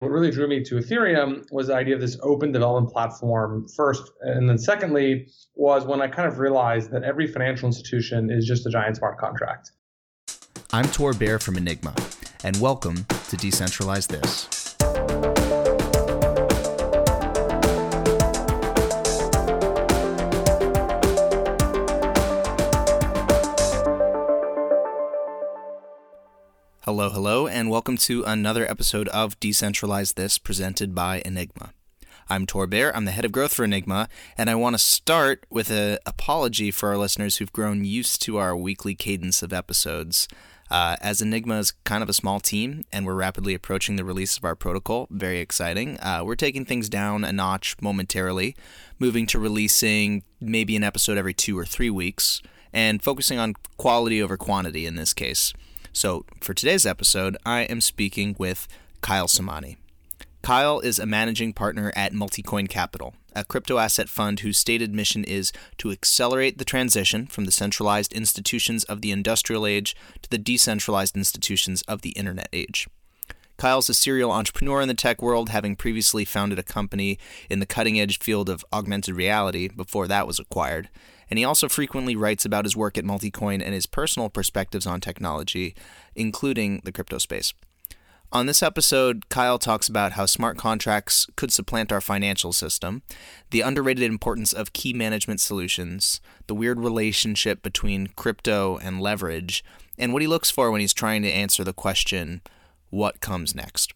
what really drew me to Ethereum was the idea of this open development platform first. And then secondly was when I kind of realized that every financial institution is just a giant smart contract. I'm Tor Bair from Enigma, and welcome to Decentralize This. Hello, and welcome to another episode of Decentralize This, presented by Enigma. I'm Tor Bair, I'm the head of growth for Enigma, and I want to start with an apology for our listeners who've grown used to our weekly cadence of episodes. As Enigma is kind of a small team, and we're rapidly approaching the release of our protocol, very exciting, we're taking things down a notch momentarily, moving to releasing maybe an episode every 2 or 3 weeks, and focusing on quality over quantity in this case. So for today's episode, I am speaking with Kyle Samani. Kyle is a managing partner at Multicoin Capital, a crypto asset fund whose stated mission is to accelerate the transition from the centralized institutions of the industrial age to the decentralized institutions of the internet age. Kyle's a serial entrepreneur in the tech world, having previously founded a company in the cutting-edge field of augmented reality before that was acquired. And he also frequently writes about his work at Multicoin and his personal perspectives on technology, including the crypto space. On this episode, Kyle talks about how smart contracts could supplant our financial system, the underrated importance of key management solutions, the weird relationship between crypto and leverage, and what he looks for when he's trying to answer the question, what comes next?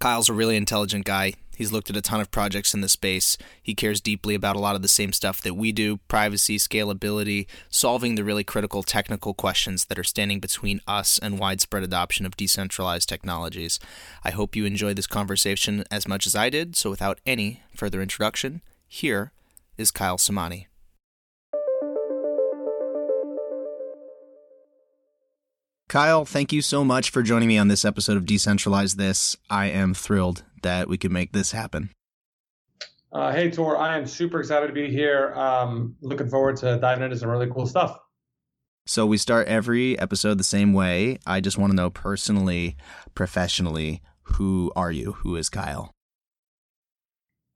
Kyle's a really intelligent guy. He's looked at a ton of projects in the space. He cares deeply about a lot of the same stuff that we do, privacy, scalability, solving the really critical technical questions that are standing between us and widespread adoption of decentralized technologies. I hope you enjoy this conversation as much as I did. So without any further introduction, here is Kyle Samani. Kyle, thank you so much for joining me on this episode of Decentralize This. I am thrilled that we could make this happen. Hey, Tor, I am super excited to be here. Looking forward to diving into some really cool stuff. So we start every episode the same way. I just want to know personally, professionally, who are you? Who is Kyle?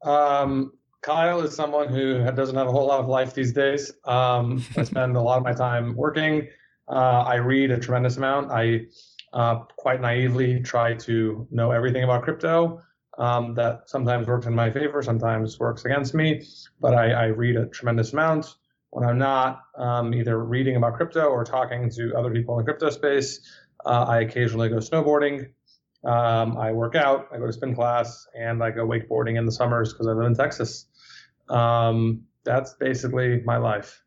Kyle is someone who doesn't have a whole lot of life these days. I spend a lot of my time working. I read a tremendous amount. I quite naively try to know everything about crypto. That sometimes works in my favor, sometimes works against me, but I read a tremendous amount. When I'm not either reading about crypto or talking to other people in the crypto space, I occasionally go snowboarding. I work out, I go to spin class, and I go wakeboarding in the summers because I live in Texas. That's basically my life.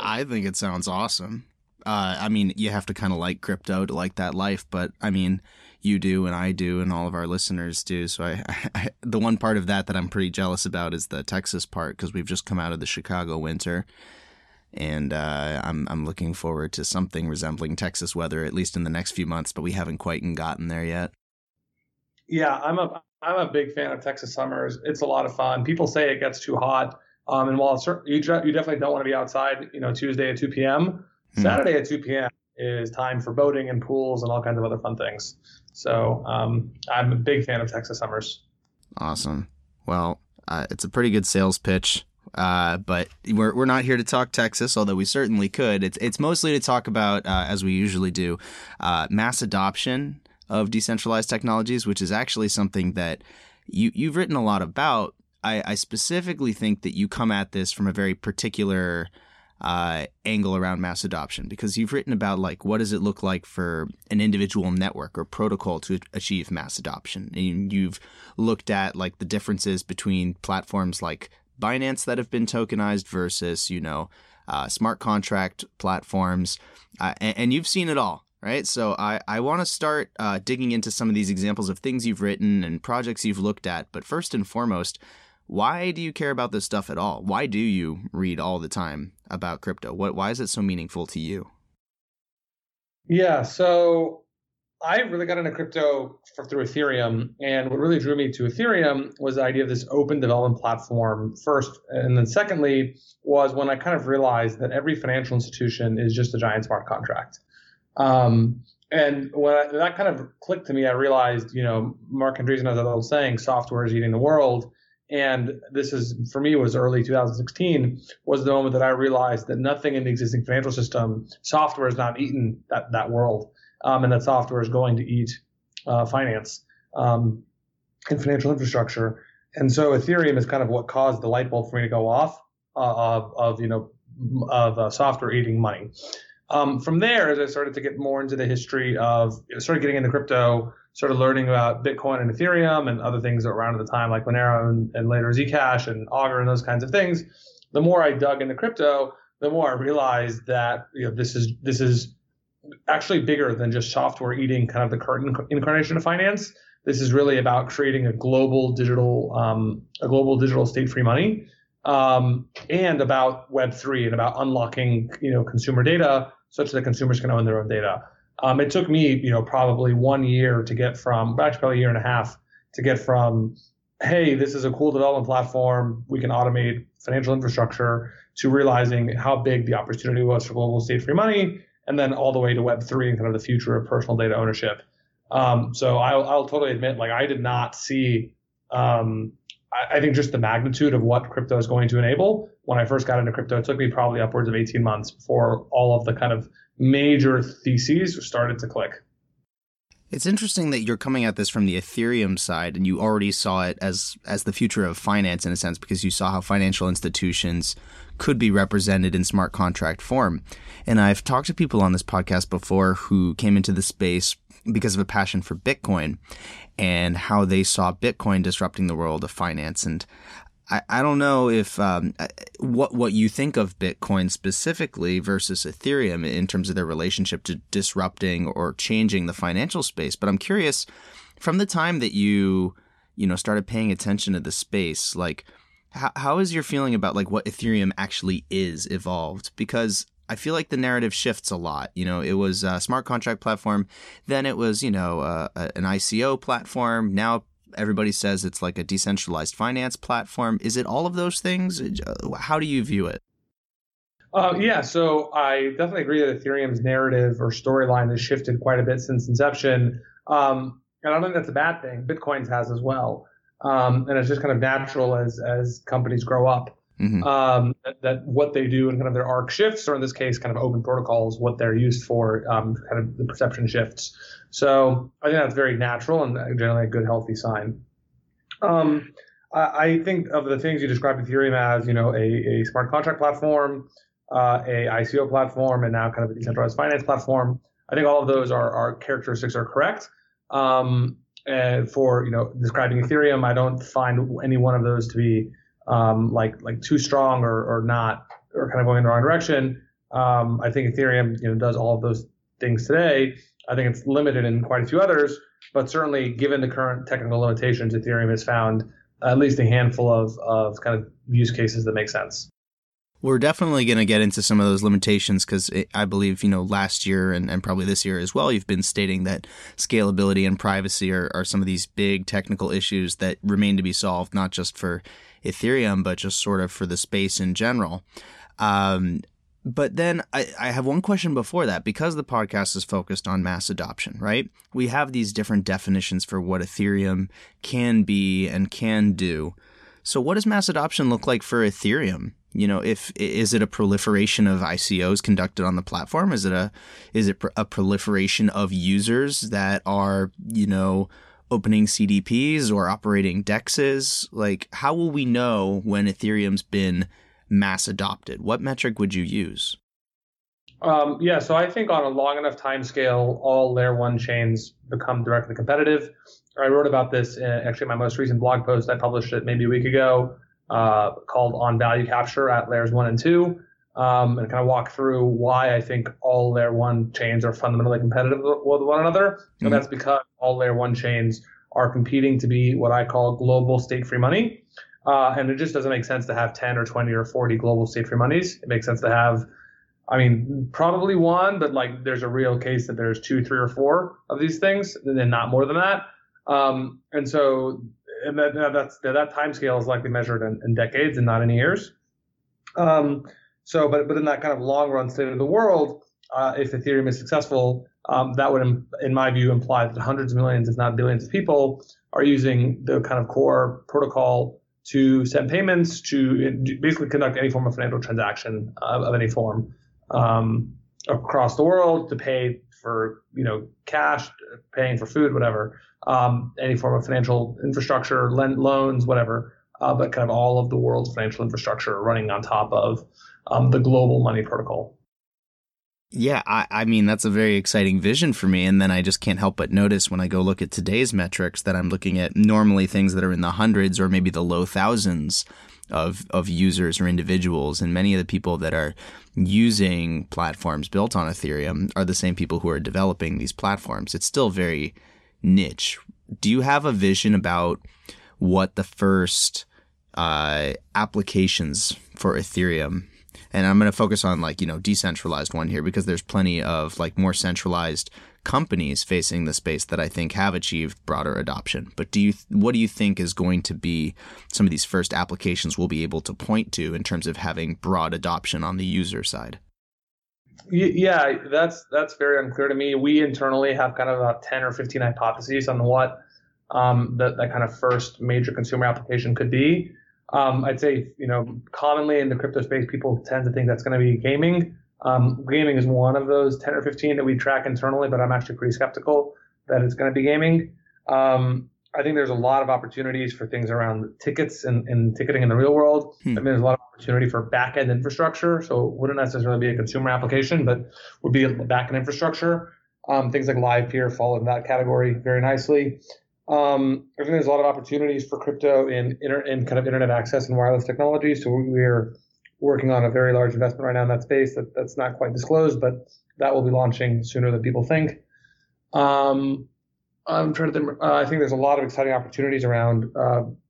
I think it sounds awesome. I mean, you have to kind of like crypto to like that life, but I mean, you do and I do and all of our listeners do. So I the one part of that I'm pretty jealous about is the Texas part, because we've just come out of the Chicago winter, and I'm looking forward to something resembling Texas weather, at least in the next few months, but we haven't quite gotten there yet. Yeah, I'm a big fan of Texas summers. It's a lot of fun. People say it gets too hot, and while it's, you definitely don't want to be outside, Tuesday at 2 p.m., Saturday at 2 p.m. is time for boating and pools and all kinds of other fun things. So I'm a big fan of Texas summers. Awesome. Well, it's a pretty good sales pitch, but we're not here to talk Texas, although we certainly could. It's mostly to talk about, as we usually do, mass adoption of decentralized technologies, which is actually something that you've written a lot about. I specifically think that you come at this from a very particular angle around mass adoption, because you've written about like what does it look like for an individual network or protocol to achieve mass adoption, and you've looked at like the differences between platforms like Binance that have been tokenized versus smart contract platforms, and you've seen it all, right? So I want to start digging into some of these examples of things you've written and projects you've looked at, but first and foremost, why do you care about this stuff at all? Why do you read all the time about crypto? Why is it so meaningful to you? Yeah, so I really got into crypto through Ethereum. And what really drew me to Ethereum was the idea of this open development platform first. And then secondly was when I kind of realized that every financial institution is just a giant smart contract. And when that kind of clicked to me, I realized, you know, Mark Andreessen has that old saying, software is eating the world. And this is, for me, was early 2016 was the moment that I realized that nothing in the existing financial system, software is not eating that world. And that software is going to eat finance and financial infrastructure. And so Ethereum is kind of what caused the light bulb for me to go off of software eating money. From there, as I started to get more into the history of sort of getting into crypto, sort of learning about Bitcoin and Ethereum and other things around at the time, like Monero and later Zcash and Augur and those kinds of things, the more I dug into crypto, the more I realized that, you know, this is actually bigger than just software eating kind of the current incarnation of finance. This is really about creating a global digital state-free money, and about Web3 and about unlocking, you know, consumer data such that consumers can own their own data. It took me, you know, probably 1 year to get from, actually probably a year and a half to get from, hey, this is a cool development platform, we can automate financial infrastructure, to realizing how big the opportunity was for global state-free money, and then all the way to Web3 and kind of the future of personal data ownership. So I'll totally admit, like, I did not see, I think just the magnitude of what crypto is going to enable. When I first got into crypto, it took me probably upwards of 18 months before all of the kind of major theses started to click. It's interesting that you're coming at this from the Ethereum side, and you already saw it as the future of finance, in a sense, because you saw how financial institutions could be represented in smart contract form. And I've talked to people on this podcast before who came into the space because of a passion for Bitcoin and how they saw Bitcoin disrupting the world of finance. And I don't know if what you think of Bitcoin specifically versus Ethereum in terms of their relationship to disrupting or changing the financial space. But I'm curious, from the time that you started paying attention to the space, like how is your feeling about like what Ethereum actually is evolved? Because I feel like the narrative shifts a lot. You know, it was a smart contract platform. Then it was, you know, an ICO platform. Now everybody says it's like a decentralized finance platform. Is it all of those things? How do you view it? Yeah, so I definitely agree that Ethereum's narrative or storyline has shifted quite a bit since inception. And I don't think that's a bad thing. Bitcoin's has as well. And it's just kind of natural as companies grow up. Mm-hmm. That what they do and kind of their arc shifts, or in this case, kind of open protocols, what they're used for, kind of the perception shifts. So I think that's very natural and generally a good, healthy sign. I think of the things you described Ethereum as, you know, a smart contract platform, a ICO platform, and now kind of a decentralized finance platform. I think all of those are characteristics are correct. And for, you know, describing Ethereum, I don't find any one of those to be like too strong or not, or kind of going in the wrong direction. I think Ethereum, you know, does all of those things today. I think it's limited in quite a few others, but certainly given the current technical limitations, Ethereum has found at least a handful of kind of use cases that make sense. We're definitely going to get into some of those limitations because I believe, you know, last year and probably this year as well, you've been stating that scalability and privacy are some of these big technical issues that remain to be solved, not just for Ethereum, but just sort of for the space in general. But then I have one question before that, because the podcast is focused on mass adoption, right? We have these different definitions for what Ethereum can be and can do. So what does mass adoption look like for Ethereum? You know, is it a proliferation of ICOs conducted on the platform? Is it a proliferation of users that are, you know, opening CDPs or operating DEXs? Like, how will we know when Ethereum's been mass adopted? What metric would you use? Yeah, so I think on a long enough timescale, all layer one chains become directly competitive. I wrote about this in actually my most recent blog post. I published it maybe a week ago, called On Value Capture at Layers 1 and 2, and kind of walk through why I think all Layer 1 chains are fundamentally competitive with one another. Mm-hmm. And that's because all Layer 1 chains are competing to be what I call global state-free money. And it just doesn't make sense to have 10 or 20 or 40 global state-free monies. It makes sense to have, I mean, probably one, but like there's a real case that there's 2, 3, or 4 of these things, and then not more than that. And so and that time scale is likely measured in decades and not in years. So, but in that kind of long run state of the world, if Ethereum is successful, that would, in my view, imply that hundreds of millions, if not billions of people are using the kind of core protocol to send payments, to basically conduct any form of financial transaction of any form across the world, to pay for, you know, cash, paying for food, whatever, any form of financial infrastructure, loans, whatever, but kind of all of the world's financial infrastructure running on top of the global money protocol. Yeah, I mean, that's a very exciting vision for me. And then I just can't help but notice when I go look at today's metrics that I'm looking at normally things that are in the hundreds or maybe the low thousands of users or individuals. And many of the people that are using platforms built on Ethereum are the same people who are developing these platforms. It's still very niche. Do you have a vision about what the first applications for Ethereum? And I'm going to focus on, like, you know, decentralized one here, because there's plenty of, like, more centralized companies facing the space that I think have achieved broader adoption. But what do you think is going to be some of these first applications we'll be able to point to in terms of having broad adoption on the user side? Yeah, that's very unclear to me. We internally have kind of about 10 or 15 hypotheses on what that kind of first major consumer application could be. I'd say, you know, commonly in the crypto space, people tend to think that's going to be gaming. Gaming is one of those 10 or 15 that we track internally, but I'm actually pretty skeptical that it's going to be gaming. I think there's a lot of opportunities for things around tickets and ticketing in the real world. I mean, there's a lot of opportunity for back-end infrastructure, so it wouldn't necessarily be a consumer application, but would be a back-end infrastructure. Things like LivePeer fall in that category very nicely. I think there's a lot of opportunities for crypto in kind of internet access and wireless technology. So we're working on a very large investment right now in that space that's not quite disclosed, but that will be launching sooner than people think. I'm trying to think. I think there's a lot of exciting opportunities around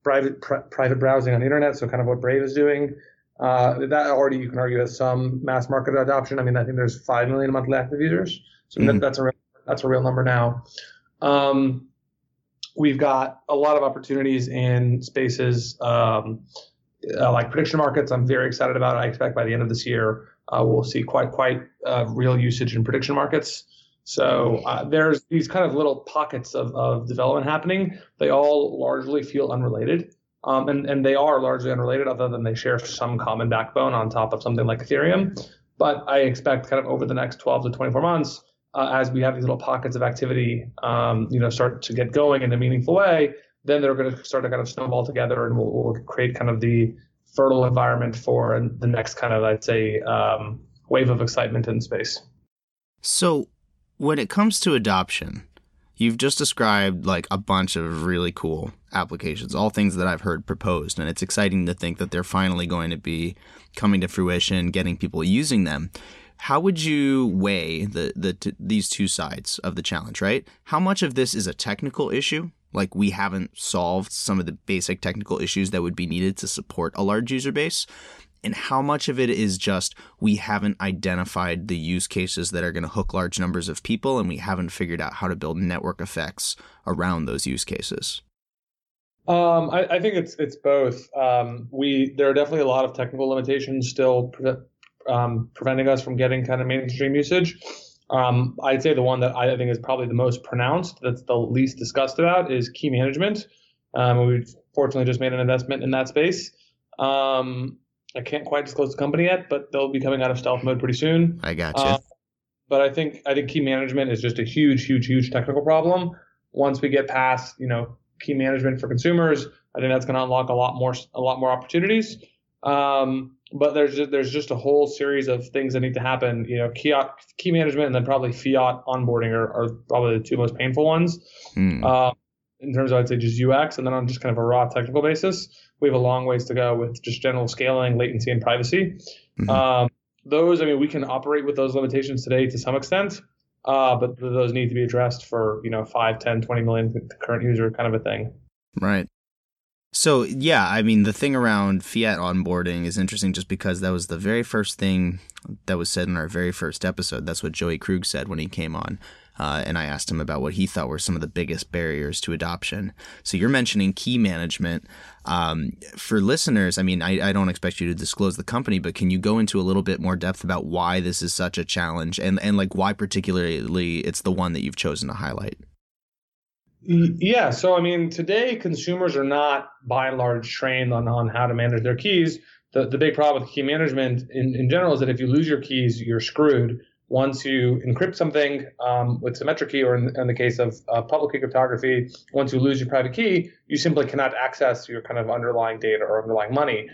private browsing on the internet. So kind of what Brave is doing. That already, you can argue, has some mass market adoption. I mean, I think there's 5 million monthly active users. So that's a real number now. We've got a lot of opportunities in spaces like prediction markets. I'm very excited about it. I expect by the end of this year, we'll see quite real usage in prediction markets. So there's these kind of little pockets of development happening. They all largely feel unrelated, and they are largely unrelated, other than they share some common backbone on top of something like Ethereum. But I expect kind of over the next 12 to 24 months, as we have these little pockets of activity, start to get going in a meaningful way, then they're going to start to kind of snowball together, and we'll create kind of the fertile environment for the next kind of, I'd say, wave of excitement in space. So when it comes to adoption, you've just described like a bunch of really cool applications, all things that I've heard proposed, and it's exciting to think that they're finally going to be coming to fruition, getting people using them. How would you weigh these two sides of the challenge, right? How much of this is a technical issue? Like, we haven't solved some of the basic technical issues that would be needed to support a large user base. And how much of it is just we haven't identified the use cases that are going to hook large numbers of people, and we haven't figured out how to build network effects around those use cases? I think it's both. There are definitely a lot of technical limitations still preventing us from getting kind of mainstream usage. I'd say the one that I think is probably the most pronounced, that's the least discussed about, is key management. We fortunately just made an investment in that space. I can't quite disclose the company yet, but they'll be coming out of stealth mode pretty soon. I gotcha. But I think key management is just a huge, huge, huge technical problem. Once we get past, you know, key management for consumers, I think that's going to unlock a lot more opportunities. But there's just a whole series of things that need to happen. You know, key management and then probably fiat onboarding are probably the two most painful ones. In terms of, I'd say, just UX, and then on just kind of a raw technical basis, we have a long ways to go with just general scaling, latency, and privacy. Those, I mean, we can operate with those limitations today to some extent, but those need to be addressed for, you know, 5, 10, 20 million current user kind of a thing. Right. So, yeah, I mean, the thing around fiat onboarding is interesting just because that was the very first thing that was said in our very first episode. That's what Joey Krug said when he came on. and I asked him about what he thought were some of the biggest barriers to adoption. So you're mentioning key management. For listeners, I mean, I don't expect you to disclose the company, but can you go into a little bit more depth about why this is such a challenge and like why particularly it's the one that you've chosen to highlight? Yeah. So, I mean, today consumers are not by and large trained on how to manage their keys. The big problem with key management in general is that if you lose your keys, you're screwed. Once you encrypt something with symmetric key, or in the case of public key cryptography, once you lose your private key, you simply cannot access your kind of underlying data or underlying money.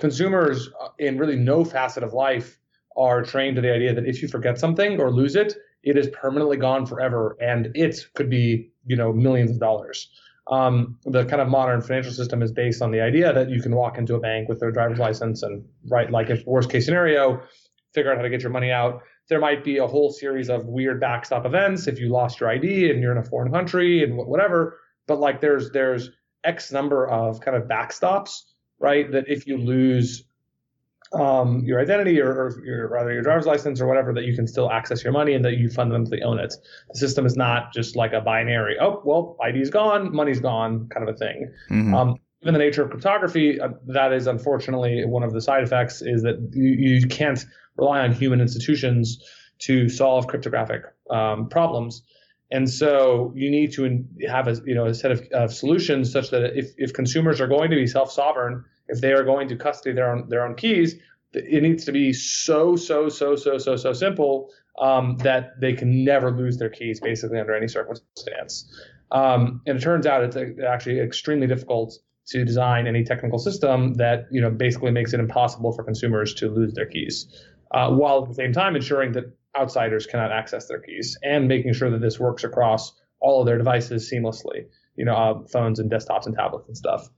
Consumers in really no facet of life are trained to the idea that if you forget something or lose it, it is permanently gone forever, and it could be, you know, millions of dollars. The kind of modern financial system is based on the idea that you can walk into a bank with their driver's license and write, like, if worst case scenario, figure out how to get your money out. There might be a whole series of weird backstop events if you lost your ID and you're in a foreign country and whatever. But like there's X number of kind of backstops, right? That if you lose your identity or rather your driver's license or whatever, that you can still access your money and that you fundamentally own it. The system is not just like a binary, oh, well, ID's gone, money's gone kind of a thing. Mm-hmm. Given the nature of cryptography, that is unfortunately one of the side effects is that you can't rely on human institutions to solve cryptographic problems. And so you need to have a set of solutions such that if consumers are going to be self-sovereign, if they are going to custody their own keys, it needs to be so simple that they can never lose their keys basically under any circumstance. And it turns out it's actually extremely difficult to design any technical system that basically makes it impossible for consumers to lose their keys, while at the same time ensuring that outsiders cannot access their keys and making sure that this works across all of their devices seamlessly, phones and desktops and tablets and stuff.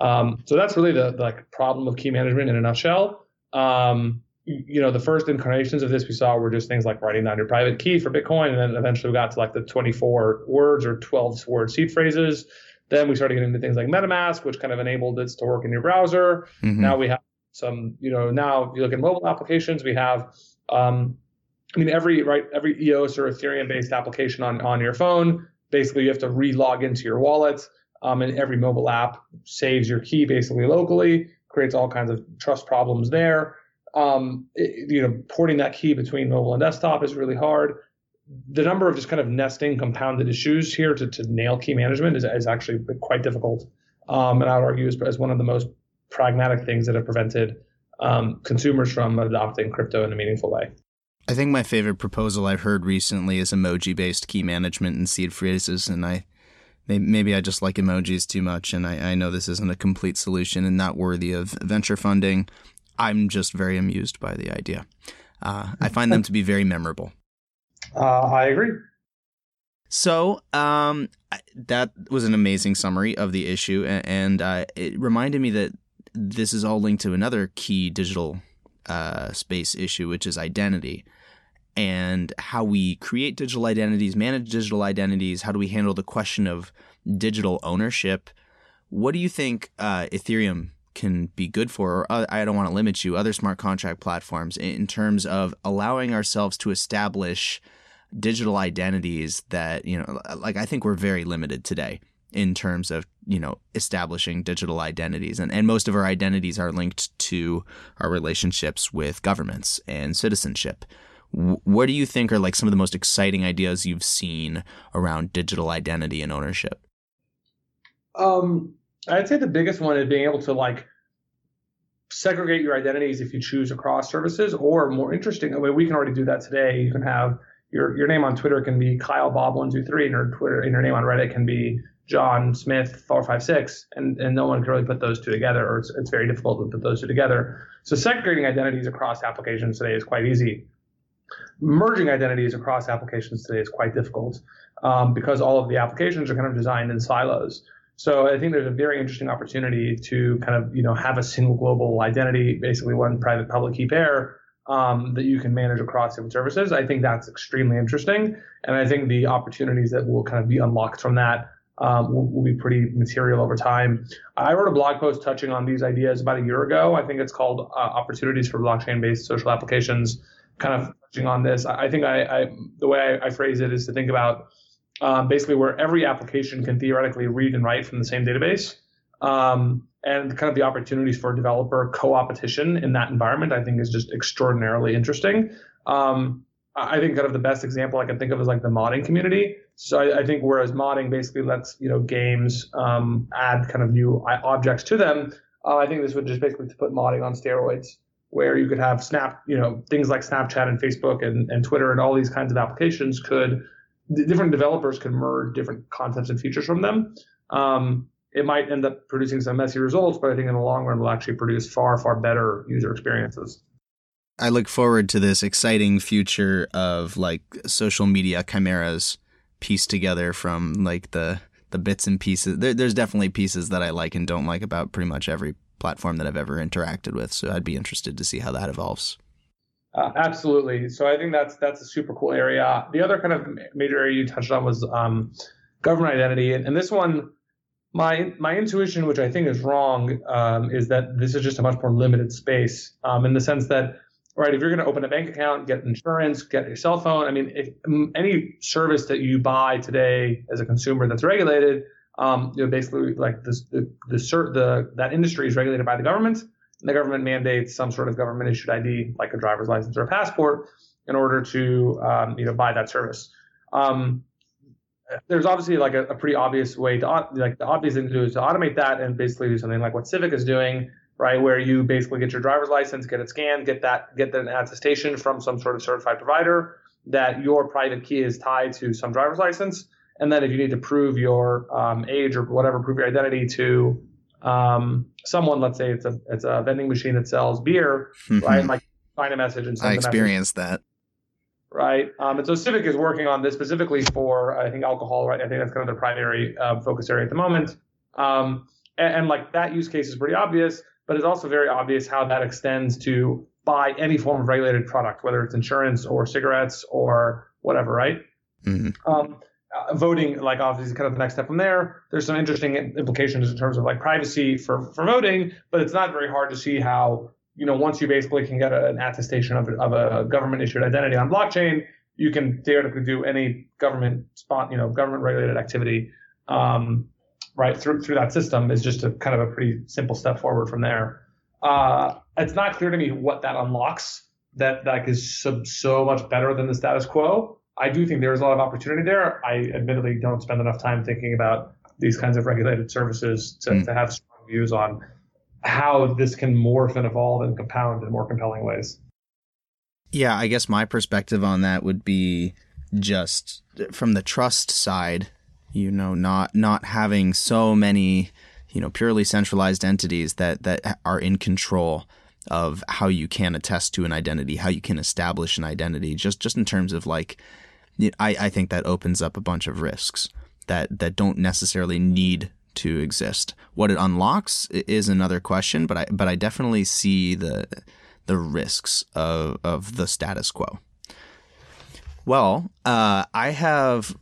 So that's really the problem of key management in a nutshell. The first incarnations of this we saw were just things like writing down your private key for Bitcoin. And then eventually we got to like the 24 words or 12 word seed phrases. Then we started getting into things like MetaMask, which kind of enabled it to work in your browser. Mm-hmm. Now we have some, now if you look at mobile applications, we have, every EOS or Ethereum based application on your phone, basically you have to re-log into your wallet. And every mobile app saves your key basically locally, creates all kinds of trust problems there. Porting that key between mobile and desktop is really hard. The number of just kind of nesting compounded issues here to nail key management is actually quite difficult. And I would argue as one of the most pragmatic things that have prevented consumers from adopting crypto in a meaningful way. I think my favorite proposal I've heard recently is emoji-based key management and seed phrases, and Maybe I just like emojis too much, and I know this isn't a complete solution and not worthy of venture funding. I'm just very amused by the idea. I find them to be very memorable. I agree. So that was an amazing summary of the issue, and it reminded me that this is all linked to another key digital space issue, which is identity. And how we create digital identities, manage digital identities, how do we handle the question of digital ownership? What do you think Ethereum can be good for? Or I don't want to limit you, other smart contract platforms in terms of allowing ourselves to establish digital identities that, I think we're very limited today in terms of, establishing digital identities. And most of our identities are linked to our relationships with governments and citizenship. What do you think are like some of the most exciting ideas you've seen around digital identity and ownership? I'd say the biggest one is being able to like segregate your identities if you choose across services, or more interesting, I mean, we can already do that today. You can have your name on Twitter can be Kyle Bob 123, and your name on Reddit can be John Smith 456, and no one can really put those two together, or it's very difficult to put those two together. So segregating identities across applications today is quite easy. Merging identities across applications today is quite difficult because all of the applications are kind of designed in silos. So I think there's a very interesting opportunity to kind of, have a single global identity, basically one private public key pair that you can manage across different services. I think that's extremely interesting. And I think the opportunities that will kind of be unlocked from that will be pretty material over time. I wrote a blog post touching on these ideas about a year ago. I think it's called Opportunities for Blockchain-Based Social Applications. kind of touching on this, I think the way I phrase it is to think about basically where every application can theoretically read and write from the same database. And kind of the opportunities for developer co-opetition in that environment, I think, is just extraordinarily interesting. I think kind of the best example I can think of is like the modding community. So I think whereas modding basically lets, you know, games add kind of new objects to them, I think this would just basically put modding on steroids, where you could have things like Snapchat and Facebook and Twitter and all these kinds of applications different developers can merge different concepts and features from them. It might end up producing some messy results, but I think in the long run, it'll actually produce far, far better user experiences. I look forward to this exciting future of like social media chimeras pieced together from like the bits and pieces. There's definitely pieces that I like and don't like about pretty much every platform that I've ever interacted with. So I'd be interested to see how that evolves. Absolutely. So I think that's a super cool area. The other kind of major area you touched on was government identity. And this one, my intuition, which I think is wrong, is that this is just a much more limited space in the sense that, right, if you're going to open a bank account, get insurance, get your cell phone, I mean, if any service that you buy today as a consumer that's regulated, basically like that industry is regulated by the government. And the government mandates some sort of government issued ID, like a driver's license or a passport, in order to buy that service. There's obviously like a pretty obvious way to, like, the obvious thing to do is to automate that and basically do something like what Civic is doing, right? Where you basically get your driver's license, get it scanned, get an attestation from some sort of certified provider that your private key is tied to some driver's license. And then if you need to prove your age or whatever, prove your identity to someone, let's say it's a vending machine that sells beer, right? Like, find a message and send a message. I experienced that. Right. And so Civic is working on this specifically for, I think, alcohol, right? I think that's kind of their primary focus area at the moment. And like that use case is pretty obvious, but it's also very obvious how that extends to buy any form of regulated product, whether it's insurance or cigarettes or whatever, right? Mm-hmm. Voting, like, obviously is kind of the next step from there. There's some interesting implications in terms of like privacy for voting, but it's not very hard to see how, you know, once you basically can get an attestation of a government-issued identity on blockchain, you can theoretically do any government-regulated activity, right, through that system. Is just kind of a pretty simple step forward from there. It's not clear to me what that unlocks that is so much better than the status quo. I do think there's a lot of opportunity there. I admittedly don't spend enough time thinking about these kinds of regulated services to have strong views on how this can morph and evolve and compound in more compelling ways. Yeah, I guess my perspective on that would be just from the trust side, you know, not having so many, you know, purely centralized entities that are in control of how you can attest to an identity, how you can establish an identity, just in terms of like, I think that opens up a bunch of risks that don't necessarily need to exist. What it unlocks is another question, but I definitely see the risks of the status quo. Well, I have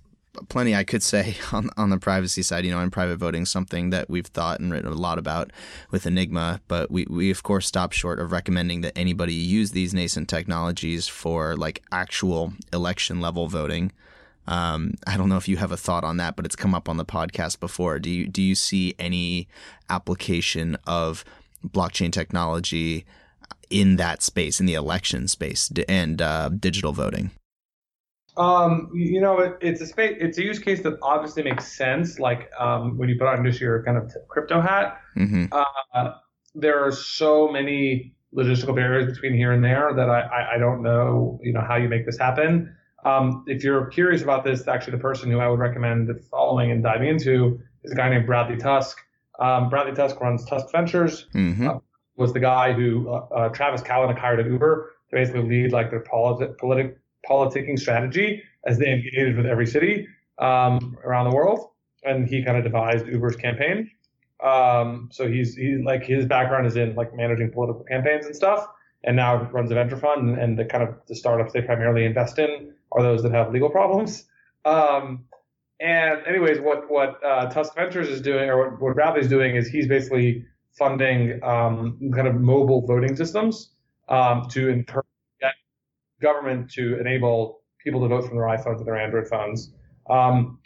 plenty I could say on the privacy side, on private voting, something that we've thought and written a lot about with Enigma, but we of course stop short of recommending that anybody use these nascent technologies for like actual election level voting. I don't know if you have a thought on that, but it's come up on the podcast before. Do you see any application of blockchain technology in that space, in the election space, and digital voting? It's a space. It's a use case that obviously makes sense. Like when you put on just your kind of crypto hat, there are so many logistical barriers between here and there that I don't know, how you make this happen. If you're curious about this, actually the person who I would recommend following and diving into is a guy named Bradley Tusk. Bradley Tusk runs Tusk Ventures, was the guy who Travis Kalanick hired at Uber to basically lead like their politicking strategy as they engaged with every city around the world. And he kind of devised Uber's campaign. So he's like, his background is in like managing political campaigns and stuff, and now runs a venture fund, and the kind of the startups they primarily invest in are those that have legal problems. And anyways, what Tusk Ventures is doing, or what Bradley's doing, is he's basically funding kind of mobile voting systems to encourage government to enable people to vote from their iPhones and their Android phones.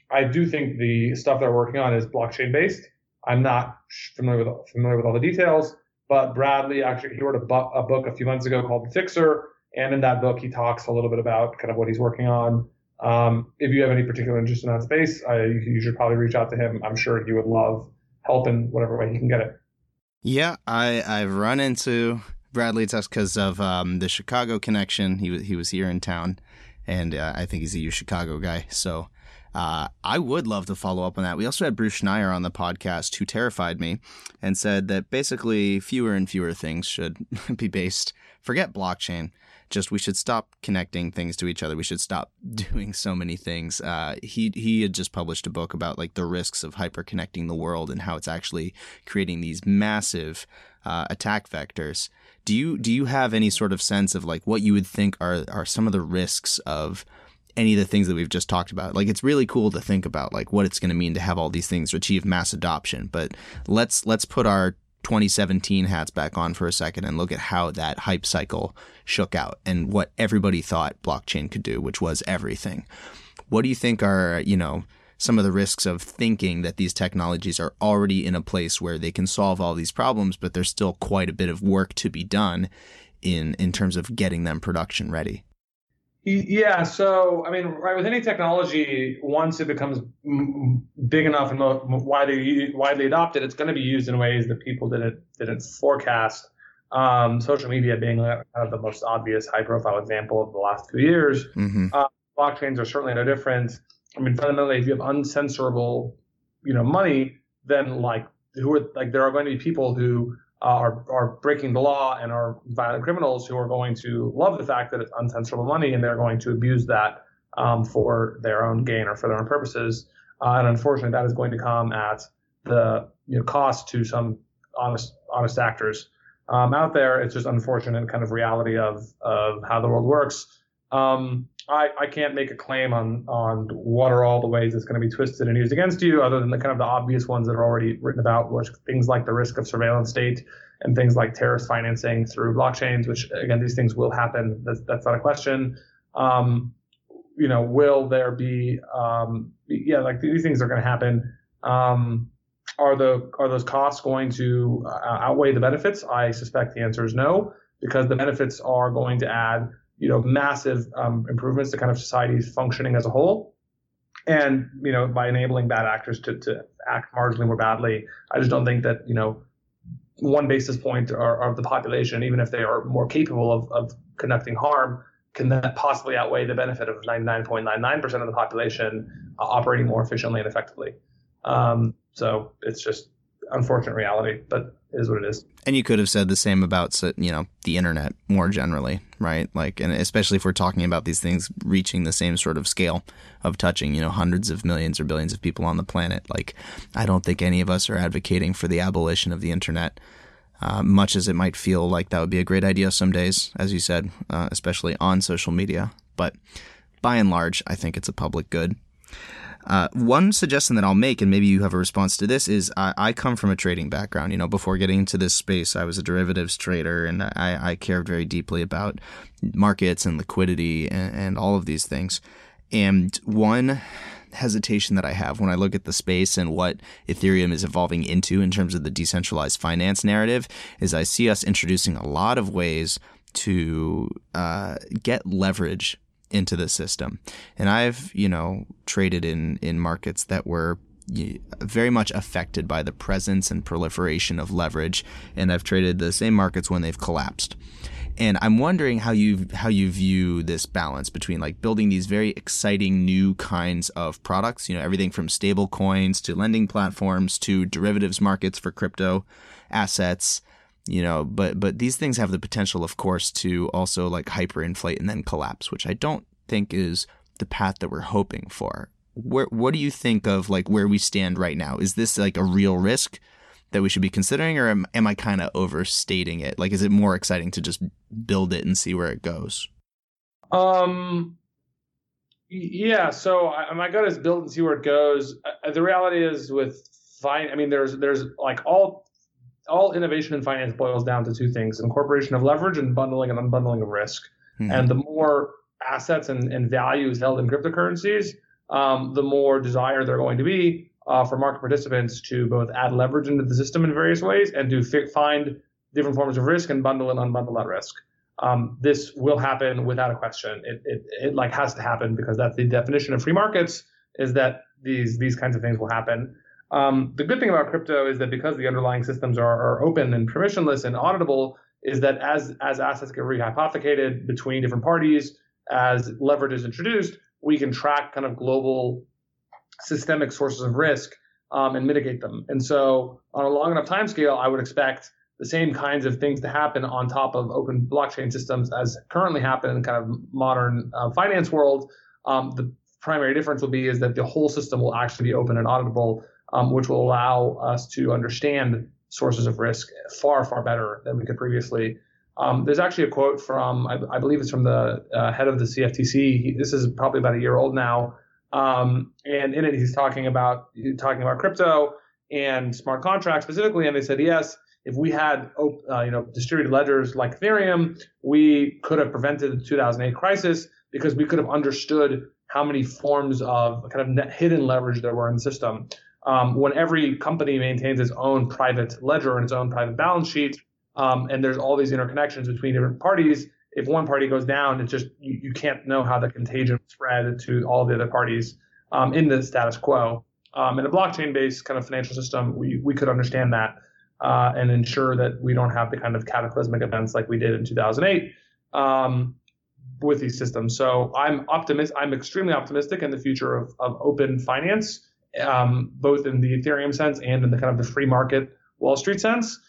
I do think the stuff they're working on is blockchain-based. I'm not familiar with all the details, but Bradley actually, he wrote a book a few months ago called The Fixer, and in that book he talks a little bit about kind of what he's working on. If you have any particular interest in that space, you should probably reach out to him. I'm sure he would love help in whatever way he can get it. Yeah, I've run into Bradley Tusk because of the Chicago connection. He was here in town, and I think he's a Chicago guy, so... I would love to follow up on that. We also had Bruce Schneier on the podcast, who terrified me and said that basically fewer and fewer things should be based. Forget blockchain. Just we should stop connecting things to each other. We should stop doing so many things. He had just published a book about like the risks of hyperconnecting the world and how it's actually creating these massive attack vectors. Do you have any sort of sense of like what you would think are some of the risks of any of the things that we've just talked about? Like, it's really cool to think about like what it's going to mean to have all these things to achieve mass adoption, but let's put our 2017 hats back on for a second and look at how that hype cycle shook out and what everybody thought blockchain could do, which was everything. What do you think are, you know, some of the risks of thinking that these technologies are already in a place where they can solve all these problems, but there's still quite a bit of work to be done in terms of getting them production ready? Yeah, so, I mean, right, with any technology, once it becomes big enough and widely adopted, it's going to be used in ways that people didn't forecast. Social media being kind of the most obvious high-profile example of the last 2 years. Mm-hmm. Blockchains are certainly no different. I mean, fundamentally, if you have uncensorable, you know, money, then there are going to be people who are breaking the law and are violent criminals who are going to love the fact that it's uncensorable money, and they're going to abuse that for their own gain or for their own purposes. And unfortunately, that is going to come at the cost to some honest actors out there. It's just unfortunate kind of reality of how the world works. I can't make a claim on what are all the ways it's going to be twisted and used against you, other than the kind of the obvious ones that are already written about, which things like the risk of surveillance state and things like terrorist financing through blockchains, which, again, these things will happen. That's not a question. Will there be these things are going to happen. Are those costs going to outweigh the benefits? I suspect the answer is no, because the benefits are going to add massive improvements to kind of society's functioning as a whole. And, by enabling bad actors to act marginally more badly, I just don't think that, one basis point of the population, even if they are more capable of conducting harm, can that possibly outweigh the benefit of 99.99% of the population operating more efficiently and effectively. So it's just unfortunate reality, but it is what it is. And you could have said the same about, the internet more generally, right? Like, and especially if we're talking about these things reaching the same sort of scale of touching, hundreds of millions or billions of people on the planet. Like, I don't think any of us are advocating for the abolition of the internet, much as it might feel like that would be a great idea some days, as you said, especially on social media. But by and large, I think it's a public good. One suggestion that I'll make, and maybe you have a response to this, is I come from a trading background. Before getting into this space, I was a derivatives trader, and I cared very deeply about markets and liquidity and all of these things. And one hesitation that I have when I look at the space and what Ethereum is evolving into in terms of the decentralized finance narrative is I see us introducing a lot of ways to get leverage into the system. And I've, traded in markets that were very much affected by the presence and proliferation of leverage. And I've traded the same markets when they've collapsed. And I'm wondering how you view this balance between like building these very exciting new kinds of products, everything from stable coins to lending platforms to derivatives markets for crypto assets, but these things have the potential, of course, to also like hyperinflate and then collapse, which I don't think is the path that we're hoping for. What do you think of like where we stand right now? Is this like a real risk that we should be considering, or am I kind of overstating it? Like, is it more exciting to just build it and see where it goes? Yeah. So my gut is build and see where it goes. The reality is there's like all innovation in finance boils down to two things: incorporation of leverage and bundling and unbundling of risk. Mm-hmm. And the more assets and values held in cryptocurrencies, the more desire they're going to be for market participants to both add leverage into the system in various ways and to find different forms of risk and bundle and unbundle that risk. This will happen without a question. It like has to happen, because that's the definition of free markets, is that these kinds of things will happen. The good thing about crypto is that because the underlying systems are open and permissionless and auditable, is that as assets get rehypothecated between different parties, as leverage is introduced, we can track kind of global systemic sources of risk and mitigate them. And so on a long enough timescale, I would expect the same kinds of things to happen on top of open blockchain systems as currently happen in kind of modern finance world. The primary difference will be is that the whole system will actually be open and auditable, which will allow us to understand sources of risk far, far better than we could previously. There's actually a quote from, I believe it's from the head of the CFTC. This is probably about a year old now. And in it, he's talking about crypto and smart contracts specifically. And they said, yes, if we had distributed ledgers like Ethereum, we could have prevented the 2008 crisis, because we could have understood how many forms of kind of net hidden leverage there were in the system. When every company maintains its own private ledger and its own private balance sheet, and there's all these interconnections between different parties, if one party goes down, it's just you can't know how the contagion spread to all the other parties in the status quo. In a blockchain-based kind of financial system, we could understand that and ensure that we don't have the kind of cataclysmic events like we did in 2008 with these systems. So I'm extremely optimistic in the future of open finance, both in the Ethereum sense and in the kind of the free market Wall Street sense.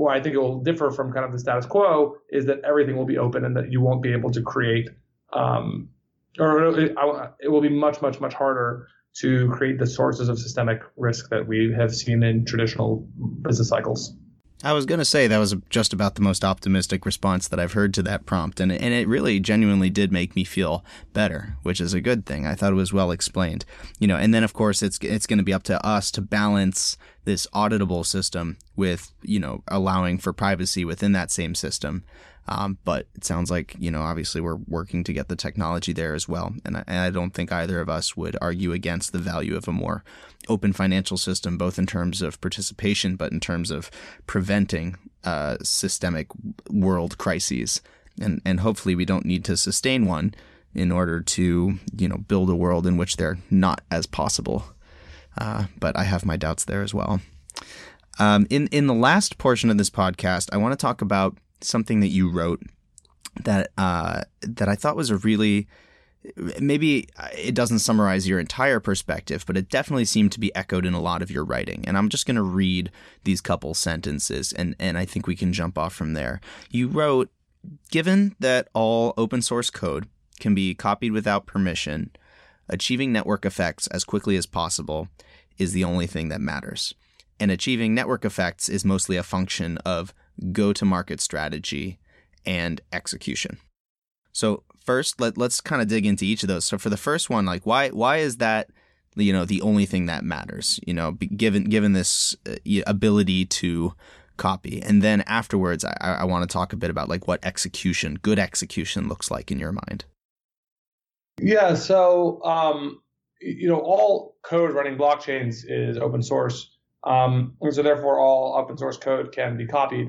Where I think it will differ from kind of the status quo is that everything will be open and that you won't be able to create, it will be much, much, much harder to create the sources of systemic risk that we have seen in traditional business cycles. I was going to say that was just about the most optimistic response that I've heard to that prompt, and it really genuinely did make me feel better, which is a good thing. I thought it was well explained, And then of course it's going to be up to us to balance this auditable system with allowing for privacy within that same system. But it sounds like obviously we're working to get the technology there as well, and I don't think either of us would argue against the value of a more open financial system, both in terms of participation, but in terms of preventing systemic world crises. And hopefully we don't need to sustain one in order to, build a world in which they're not as possible. But I have my doubts there as well. In the last portion of this podcast, I want to talk about something that you wrote that I thought was a really... Maybe it doesn't summarize your entire perspective, but it definitely seemed to be echoed in a lot of your writing. And I'm just going to read these couple sentences, and I think we can jump off from there. You wrote, "Given that all open source code can be copied without permission, achieving network effects as quickly as possible is the only thing that matters. And achieving network effects is mostly a function of go-to-market strategy and execution." So first, let's kind of dig into each of those. So for the first one, like why is that, the only thing that matters, given this ability to copy? And then afterwards, I want to talk a bit about like what good execution looks like in your mind. Yeah. So, all code running blockchains is open source. And so therefore all open source code can be copied.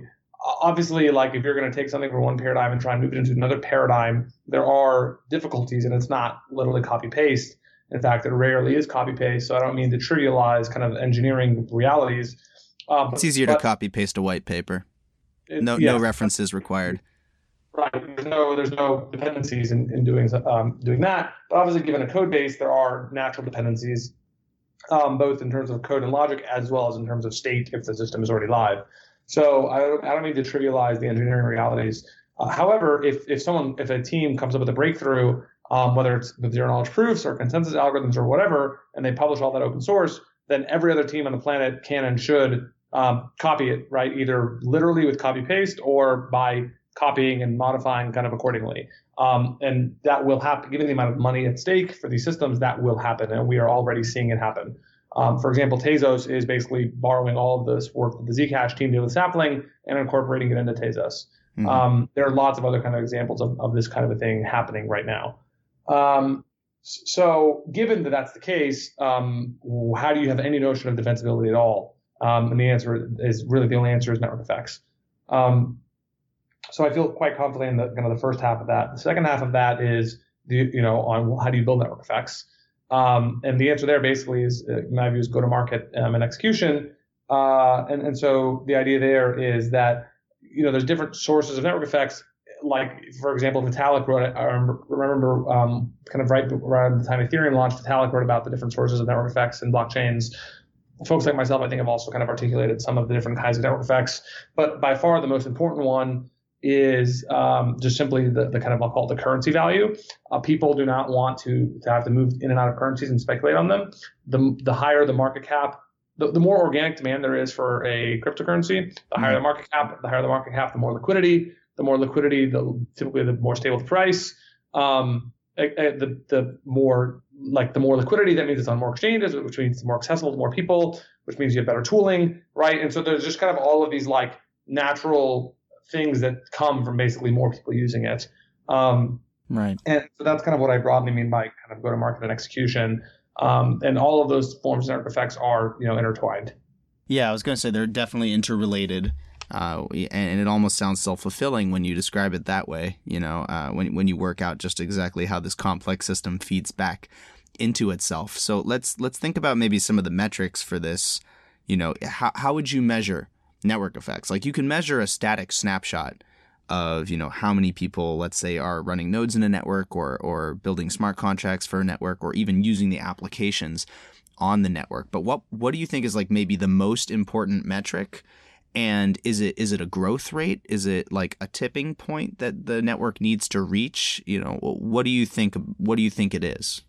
Obviously, like if you're going to take something from one paradigm and try and move it into another paradigm, there are difficulties, and it's not literally copy paste. In fact, it rarely is copy paste. So I don't mean to trivialize kind of engineering realities. It's easier to copy paste a white paper. No references required. Right. There's no dependencies in doing that. But obviously, given a code base, there are natural dependencies, both in terms of code and logic as well as in terms of state if the system is already live. So I don't mean to trivialize the engineering realities. However, if a team comes up with a breakthrough, whether it's with zero knowledge proofs or consensus algorithms or whatever, and they publish all that open source, then every other team on the planet can and should copy it, right? Either literally with copy paste or by copying and modifying kind of accordingly. And that will happen. Given the amount of money at stake for these systems, that will happen. And we are already seeing it happen. For example, Tezos is basically borrowing all of this work that the Zcash team did with Sapling and incorporating it into Tezos. Mm-hmm. There are lots of other kind of examples of this kind of a thing happening right now. So given that that's the case, how do you have any notion of defensibility at all? And the answer is really, the only answer is network effects. So I feel quite confident in the kind of the first half of that. The second half of that is, on how do you build network effects? And the answer there basically is, in my view, is go to market and execution. And so the idea there is that, there's different sources of network effects. Like, for example, Vitalik wrote, I remember kind of right around the time Ethereum launched, Vitalik wrote about the different sources of network effects and blockchains. Folks like myself, I think, have also kind of articulated some of the different kinds of network effects. But by far the most important one is just simply the kind of, I'll call it the currency value. People do not want to have to move in and out of currencies and speculate on them. The higher the market cap, the more organic demand there is for a cryptocurrency, the higher the market cap, the more liquidity. The more liquidity, typically the more stable the price. The more liquidity, that means it's on more exchanges, which means it's more accessible to more people, which means you have better tooling, right? And so there's just kind of all of these like natural things that come from basically more people using it. Right. And so that's kind of what I broadly mean by kind of go to market and execution. And all of those forms and effects are, intertwined. Yeah, I was going to say they're definitely interrelated. And it almost sounds self-fulfilling when you describe it that way, when you work out just exactly how this complex system feeds back into itself. So let's think about maybe some of the metrics for this. How would you measure network effects? Like, you can measure a static snapshot of, how many people, let's say, are running nodes in a network or building smart contracts for a network or even using the applications on the network. But what do you think is like maybe the most important metric? And is it a growth rate? Is it like a tipping point that the network needs to reach? What do you think it is?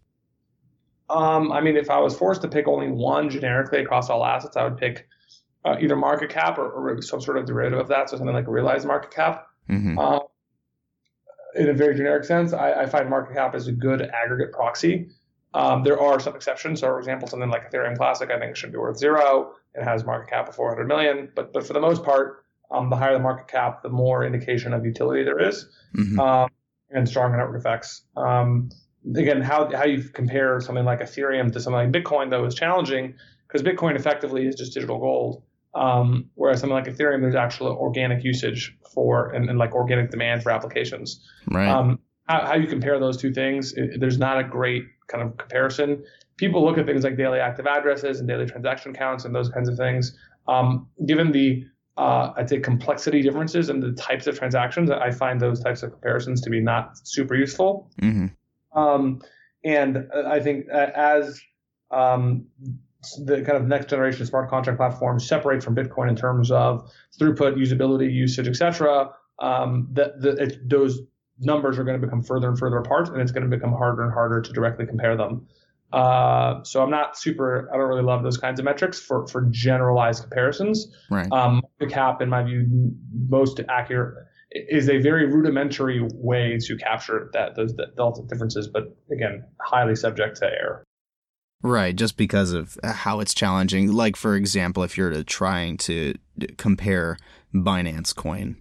If I was forced to pick only one generically across all assets, I would pick either market cap or some sort of derivative of that. So something like a realized market cap. Mm-hmm. In a very generic sense, I find market cap is a good aggregate proxy. There are some exceptions. So, for example, something like Ethereum Classic, I think, should be worth zero. It has market cap of 400 million. But for the most part, the higher the market cap, the more indication of utility there is, mm-hmm. And stronger network effects. Again, how you compare something like Ethereum to something like Bitcoin, though, is challenging because Bitcoin effectively is just digital gold, whereas something like Ethereum, there's actual organic usage for and like organic demand for applications. Right. How you compare those two things, there's not a great kind of comparison. People look at things like daily active addresses and daily transaction counts and those kinds of things. Given the, I'd say, complexity differences and the types of transactions, I find those types of comparisons to be not super useful. Mm-hmm. And I think as the kind of next generation smart contract platforms separate from Bitcoin in terms of throughput, usability, usage, et cetera, those numbers are going to become further and further apart, and it's going to become harder and harder to directly compare them. So I don't really love those kinds of metrics for generalized comparisons. Right. Market cap, in my view, most accurate is a very rudimentary way to capture those delta differences, but again, highly subject to error. Right, just because of how it's challenging. Like, for example, if you're trying to compare Binance Coin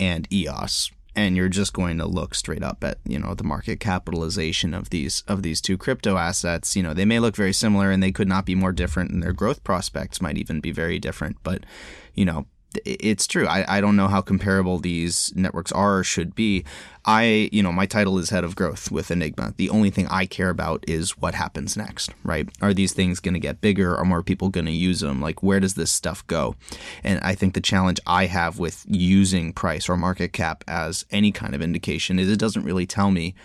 and EOS, and you're just going to look straight up at, the market capitalization of these two crypto assets. They may look very similar and they could not be more different, and their growth prospects might even be very different. But, it's true. I don't know how comparable these networks are or should be. My title is head of growth with Enigma. The only thing I care about is what happens next, right? Are these things going to get bigger? Are more people going to use them? Like, where does this stuff go? And I think the challenge I have with using price or market cap as any kind of indication is it doesn't really tell me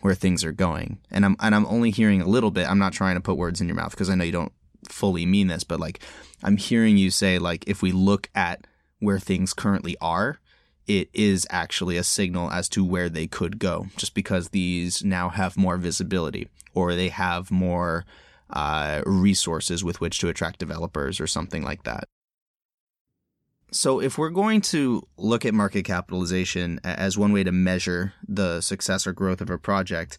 where things are going. And I'm only hearing a little bit. I'm not trying to put words in your mouth because I know you don't fully mean this, but like, I'm hearing you say, like, if we look at where things currently are, it is actually a signal as to where they could go, just because these now have more visibility or they have more resources with which to attract developers or something like that. So if we're going to look at market capitalization as one way to measure the success or growth of a project,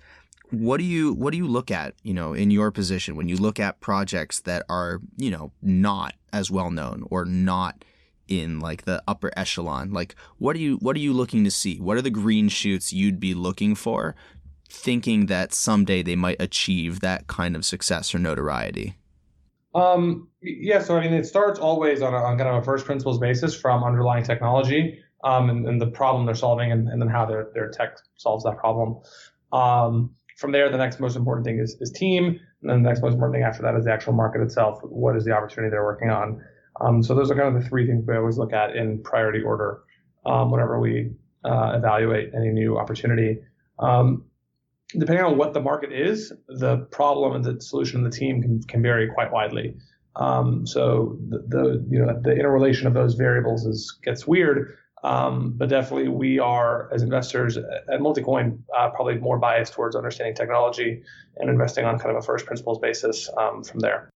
what do you look at, in your position when you look at projects that are, not as well known or not in like the upper echelon? Like, what are you looking to see? What are the green shoots you'd be looking for, thinking that someday they might achieve that kind of success or notoriety? Yeah, so I mean, it starts always on kind of a first principles basis from underlying technology and the problem they're solving, and then how their tech solves that problem. From there, the next most important thing is team, and then the next most important thing after that is the actual market itself. What is the opportunity they're working on? So those are kind of the three things we always look at in priority order whenever we evaluate any new opportunity. Depending on what the market is, the problem and the solution of the team can vary quite widely. So the interrelation of those variables gets weird. But definitely we are, as investors at Multicoin, probably more biased towards understanding technology and investing on kind of a first principles basis from there.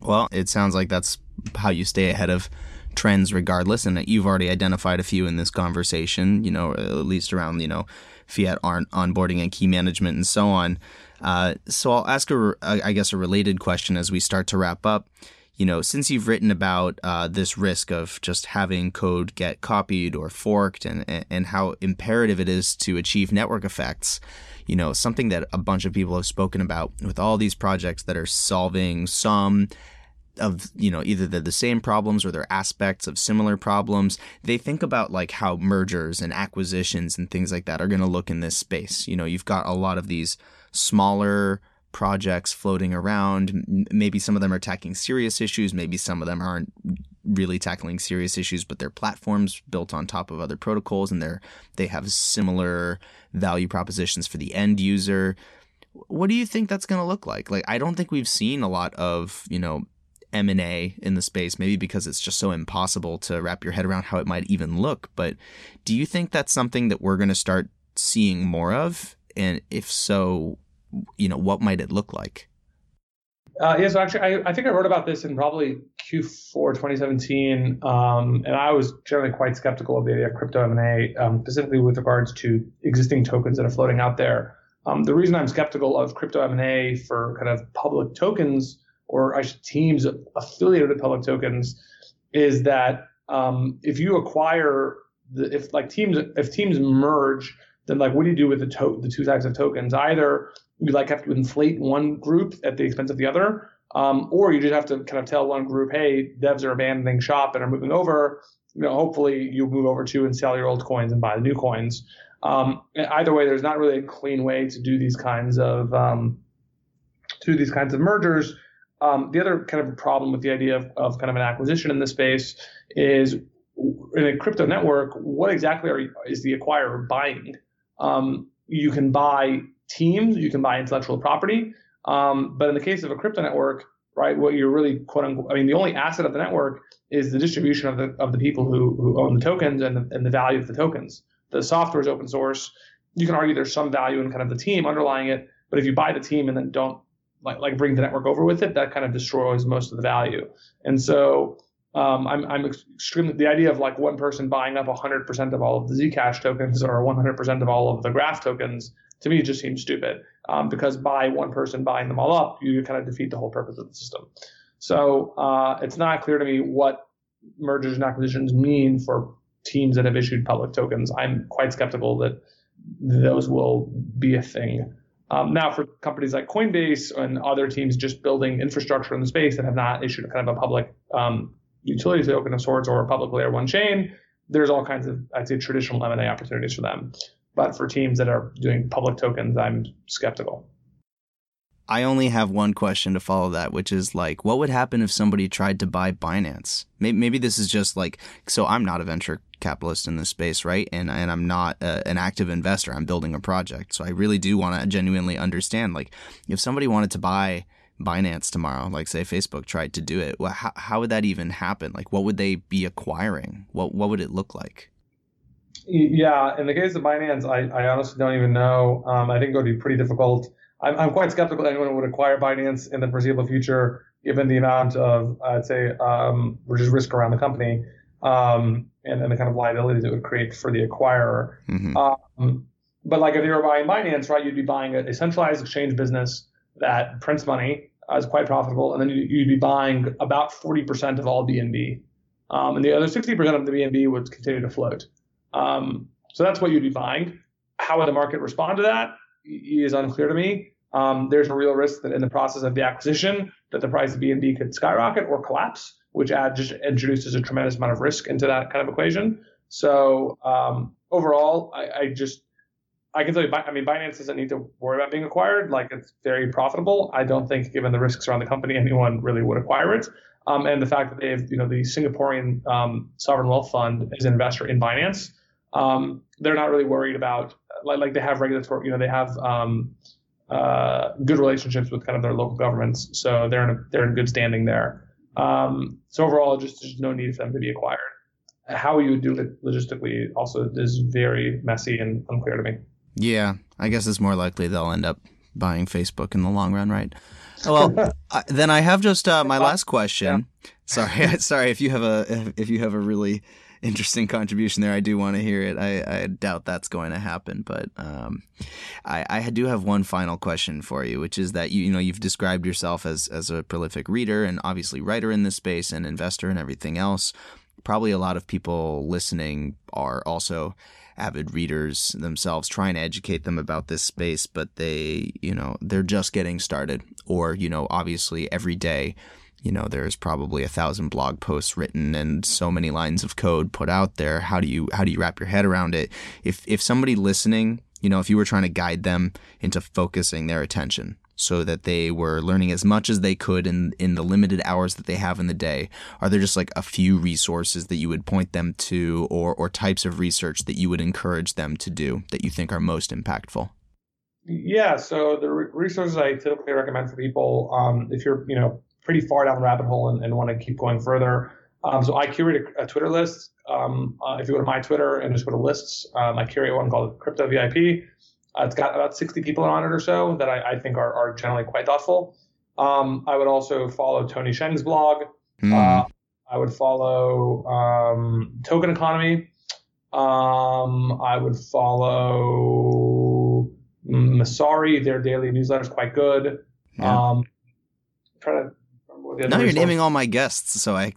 Well, it sounds like that's how you stay ahead of trends regardless, and you've already identified a few in this conversation, you know, at least around, you know, fiat onboarding and key management and so on. So I'll ask, I guess, a related question as we start to wrap up. You know, since you've written about this risk of just having code get copied or forked and how imperative it is to achieve network effects, you know, something that a bunch of people have spoken about with all these projects that are solving some of, you know, either they're the same problems or they're aspects of similar problems. They think about like how mergers and acquisitions and things like that are going to look in this space. You know, you've got a lot of these smaller projects floating around. Maybe some of them are tackling serious issues. Maybe some of them aren't really tackling serious issues, but they're platforms built on top of other protocols, and they have similar value propositions for the end user. What do you think that's going to look like? Like, I don't think we've seen a lot of, you know, M&A in the space, maybe because it's just so impossible to wrap your head around how it might even look. But do you think that's something that we're going to start seeing more of? And if so, you know, what might it look like? So actually, I think I wrote about this in probably Q4 2017, and I was generally quite skeptical of the idea of crypto M&A, specifically with regards to existing tokens that are floating out there. The reason I'm skeptical of crypto M&A for kind of public tokens, or I should teams affiliated with public tokens, is that if you acquire, if teams merge, then like, what do you do with the two types of tokens? Either you like have to inflate one group at the expense of the other, or you just have to kind of tell one group, hey, devs are abandoning shop and are moving over. You know, hopefully you move over to and sell your old coins and buy the new coins. Either way, there's not really a clean way to do these kinds of mergers. The other kind of problem with the idea of kind of an acquisition in this space is, in a crypto network, what exactly is the acquirer buying? You can buy teams, you can buy intellectual property, but in the case of a crypto network, right, what you're really quote unquote, I mean, the only asset of the network is the distribution of the people who own the tokens and the value of the tokens. The software is open source. You can argue there's some value in kind of the team underlying it, but if you buy the team and then don't like bring the network over with it, that kind of destroys most of the value. And so I'm extremely, the idea of like one person buying up 100% of all of the Zcash tokens or 100% of all of the Graph tokens, to me, just seems stupid, because by one person buying them all up, you kind of defeat the whole purpose of the system. So it's not clear to me what mergers and acquisitions mean for teams that have issued public tokens. I'm quite skeptical that those will be a thing. Now, for companies like Coinbase and other teams just building infrastructure in the space that have not issued a kind of a public utility token of sorts or a public layer one chain, there's all kinds of, I'd say, traditional M&A opportunities for them. But for teams that are doing public tokens, I'm skeptical. I only have one question to follow that, which is like, what would happen if somebody tried to buy Binance? Maybe this is just like, so I'm not a venture capitalist in this space, right? And I'm not an active investor. I'm building a project. So I really do want to genuinely understand, like, if somebody wanted to buy Binance tomorrow, like say Facebook tried to do it, well, how would that even happen? Like, what would they be acquiring? What would it look like? Yeah, in the case of Binance, I honestly don't even know. I think it would be pretty difficult. I'm quite skeptical that anyone would acquire Binance in the foreseeable future, given the amount of, I'd say, which is risk around the company, and the kind of liabilities it would create for the acquirer. Mm-hmm. But like if you were buying Binance, right, you'd be buying a centralized exchange business that prints money, is quite profitable, and then you'd be buying about 40% of all BNB. And the other 60% of the BNB would continue to float. So that's what you'd be buying. How would the market respond to that is unclear to me. There's a real risk that in the process of the acquisition that the price of BNB could skyrocket or collapse, which just introduces a tremendous amount of risk into that kind of equation. So overall, I can tell you, Binance doesn't need to worry about being acquired. Like, it's very profitable. I don't think, given the risks around the company, anyone really would acquire it. And the fact that they've, the Singaporean sovereign wealth fund is an investor in Binance. They're not really worried about, like they have regulatory, they have good relationships with kind of their local governments. So they're in good standing there. So overall, just no need for them to be acquired. How you do it logistically also is very messy and unclear to me. Yeah, I guess it's more likely they'll end up buying Facebook in the long run, right? Well, then I have just my last question. Yeah. Sorry. If you have a really interesting contribution there, I do want to hear it. I doubt that's going to happen, but I do have one final question for you, which is that you've described yourself as a prolific reader and obviously writer in this space and investor and everything else. Probably a lot of people listening are also avid readers themselves, trying to educate them about this space, but they, they're just getting started. Or, obviously every day, there's probably 1,000 blog posts written and so many lines of code put out there. How do you wrap your head around it? If somebody listening, if you were trying to guide them into focusing their attention so that they were learning as much as they could in the limited hours that they have in the day, are there just like a few resources that you would point them to or types of research that you would encourage them to do that you think are most impactful? Yeah, so the resources I typically recommend for people, if you're, pretty far down the rabbit hole and want to keep going further. So I curate a Twitter list. If you go to my Twitter and just go to lists, I curate one called Crypto VIP. It's got about 60 people on it or so that I think are generally quite thoughtful. I would also follow Tony Sheng's blog. I would follow Token Economy. I would follow Masari. Their daily newsletter is quite good. Yeah. You're naming all my guests, so I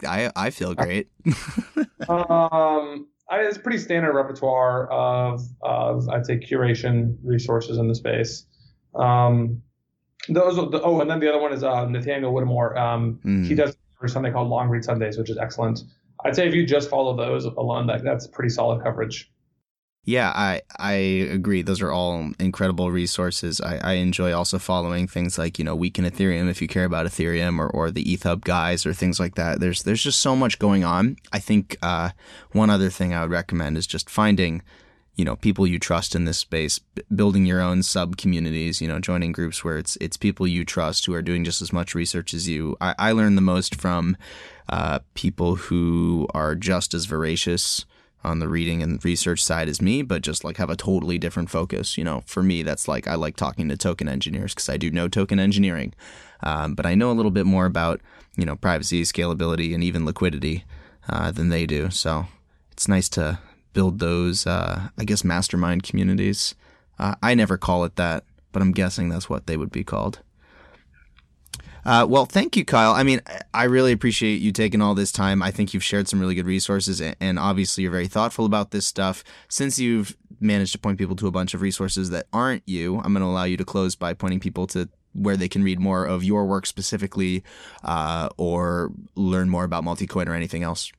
feel great. It's pretty standard repertoire of I'd say curation resources in the space. Those are and then the other one is Nathaniel Whittemore. He does something called Long Read Sundays, which is excellent. I'd say if you just follow those alone, that's pretty solid coverage. Yeah, I agree. Those are all incredible resources. I enjoy also following things like, Week in Ethereum if you care about Ethereum or the ETHUB guys or things like that. There's just so much going on. I think one other thing I would recommend is just finding, people you trust in this space, building your own sub communities, joining groups where it's people you trust who are doing just as much research as you. I learn the most from people who are just as voracious on the reading and research side as me, but just like have a totally different focus. For me, that's like, I like talking to token engineers because I do know token engineering. But I know a little bit more about, privacy, scalability, and even liquidity than they do. So it's nice to build those, mastermind communities. I never call it that, but I'm guessing that's what they would be called. Well, thank you, Kyle. I really appreciate you taking all this time. I think you've shared some really good resources, and obviously you're very thoughtful about this stuff. Since you've managed to point people to a bunch of resources that aren't you, I'm going to allow you to close by pointing people to where they can read more of your work specifically or learn more about Multicoin or anything else.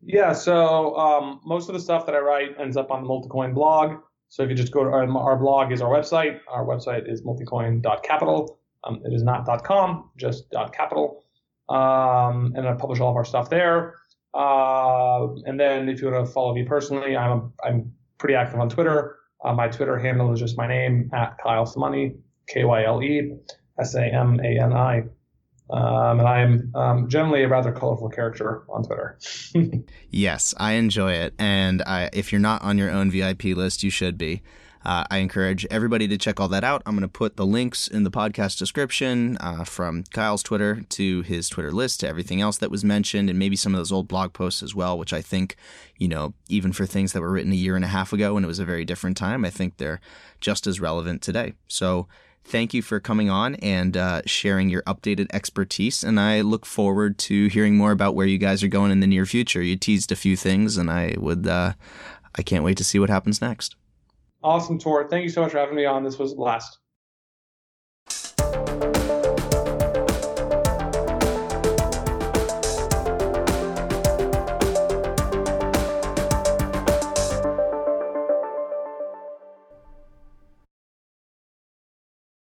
Yeah, so most of the stuff that I write ends up on the Multicoin blog. So if you just go to our blog is our website. Our website is multicoin.capital. It is not .com, just .capital. And I publish all of our stuff there. And then if you want to follow me personally, I'm pretty active on Twitter. My Twitter handle is just my name, @KyleSamani, KyleSamani. And I'm generally a rather colorful character on Twitter. Yes, I enjoy it. And if you're not on your own VIP list, you should be. I encourage everybody to check all that out. I'm going to put the links in the podcast description from Kyle's Twitter to his Twitter list to everything else that was mentioned and maybe some of those old blog posts as well, which I think, even for things that were written a year and a half ago when it was a very different time, I think they're just as relevant today. So thank you for coming on and sharing your updated expertise. And I look forward to hearing more about where you guys are going in the near future. You teased a few things, and I can't wait to see what happens next. Awesome, Tor. Thank you so much for having me on. This was a blast.